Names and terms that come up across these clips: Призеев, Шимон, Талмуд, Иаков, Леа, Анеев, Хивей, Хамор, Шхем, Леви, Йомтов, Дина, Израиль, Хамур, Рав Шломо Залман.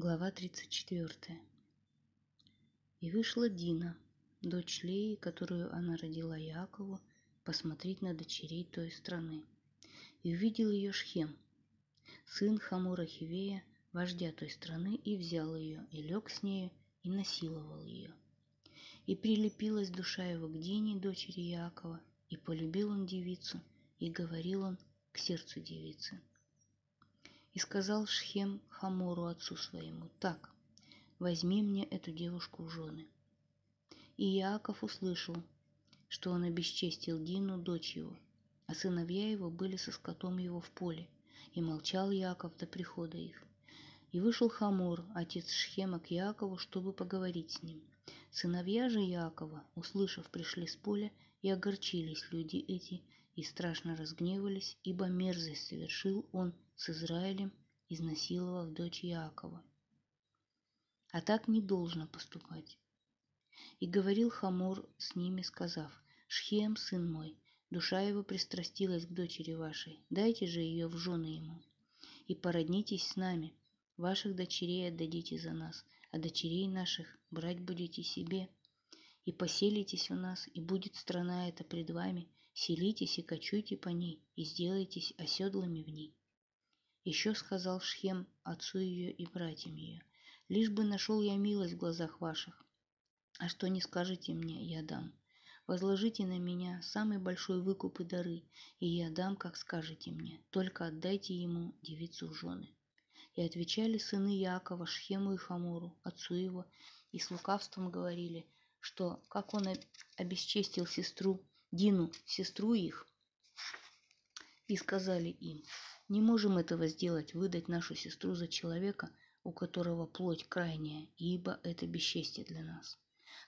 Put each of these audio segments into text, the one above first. Глава 34. И вышла Дина, дочь Леи, которую она родила Якову, посмотреть на дочерей той страны. И увидел ее Шхем, сын Хамура Хивея, вождя той страны, и взял ее, и лег с нею, и насиловал ее. И прилепилась душа его к Дине, дочери Иакова, и полюбил он девицу, и говорил он к сердцу девицы. И сказал Шхем Хамору отцу своему: «Так, возьми мне эту девушку в жены». И Иаков услышал, что он обесчестил Дину, дочь его, а сыновья его были со скотом его в поле, и молчал Иаков до прихода их. И вышел Хамор, отец Шхема, к Иакову, чтобы поговорить с ним. Сыновья же Иакова, услышав, пришли с поля, и огорчились люди эти, и страшно разгневались, ибо мерзость совершил он с Израилем, изнасиловав дочь Иакова. А так не должно поступать. И говорил Хамор с ними, сказав: «Шхем, сын мой, душа его пристрастилась к дочери вашей, дайте же ее в жены ему, и породнитесь с нами, ваших дочерей отдадите за нас, а дочерей наших брать будете себе, и поселитесь у нас, и будет страна эта пред вами, селитесь и кочуйте по ней, и сделайтесь оседлыми в ней». Еще сказал Шхем отцу ее и братьям ее: «Лишь бы нашел я милость в глазах ваших, а что не скажете мне, я дам. Возложите на меня самый большой выкуп и дары, и я дам, как скажете мне, только отдайте ему девицу в жены». И отвечали сыны Иакова Шхему и Хамору, отцу его, и с лукавством говорили, что как он обесчестил сестру Дину, сестру их, и сказали им: «Не можем этого сделать, выдать нашу сестру за человека, у которого плоть крайняя, ибо это бесчестие для нас.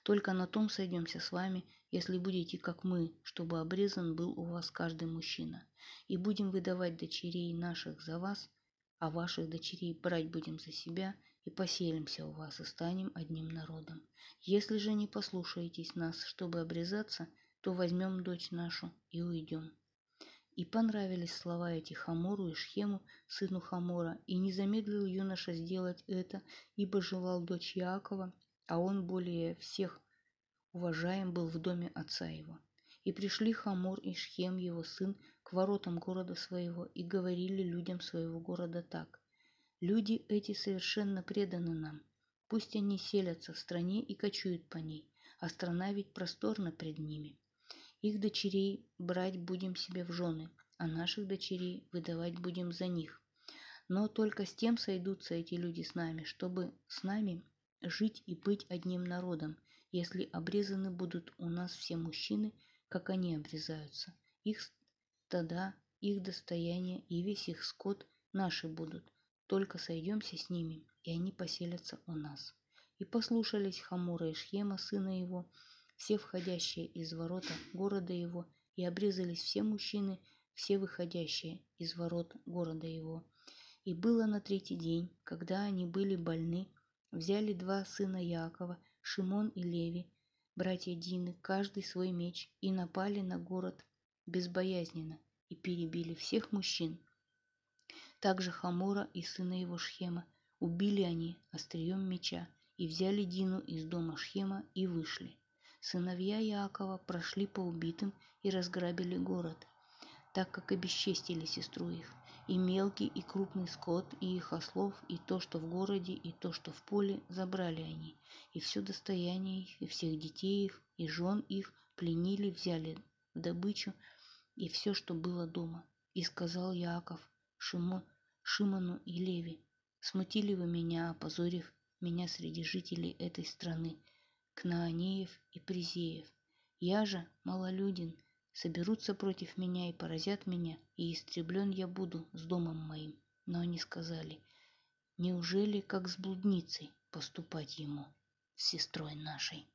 Только на том сойдемся с вами, если будете как мы, чтобы обрезан был у вас каждый мужчина, и будем выдавать дочерей наших за вас, а ваших дочерей брать будем за себя, и поселимся у вас, и станем одним народом. Если же не послушаетесь нас, чтобы обрезаться, то возьмем дочь нашу и уйдем». И понравились слова эти Хамору и Шхему, сыну Хамора, и не замедлил юноша сделать это, ибо желал дочь Иакова, а он более всех уважаем был в доме отца его. И пришли Хамор и Шхем, его сын, к воротам города своего, и говорили людям своего города так: «Люди эти совершенно преданы нам, пусть они селятся в стране и кочуют по ней, а страна ведь просторна пред ними. Их дочерей брать будем себе в жены, а наших дочерей выдавать будем за них. Но только с тем сойдутся эти люди с нами, чтобы с нами жить и быть одним народом, если обрезаны будут у нас все мужчины, как они обрезаются. Их стада, их достояние и весь их скот наши будут, только сойдемся с ними, и они поселятся у нас». И послушались Хамура и Шхема, сына его, все входящие из ворота города его, и обрезались все мужчины, все выходящие из ворот города его. И было на третий день, когда они были больны, взяли два сына Иакова, Шимон и Леви, братья Дины, каждый свой меч, и напали на город безбоязненно, и перебили всех мужчин. Также Хамора и сына его Шхема убили они острием меча, и взяли Дину из дома Шхема и вышли. Сыновья Иакова прошли по убитым и разграбили город, так как обесчестили сестру их, и мелкий и крупный скот, и их ослов, и то, что в городе, и то, что в поле, забрали они, и все достояние их, и всех детей их, и жен их пленили, взяли в добычу, и все, что было дома. И сказал Иаков Шимону и Леви: «Смутили вы меня, опозорив меня среди жителей этой страны, Анеев и Призеев. Я же малолюден, соберутся против меня и поразят меня, и истреблен я буду с домом моим». Но они сказали: «Неужели как с блудницей поступать ему, с сестрой нашей?»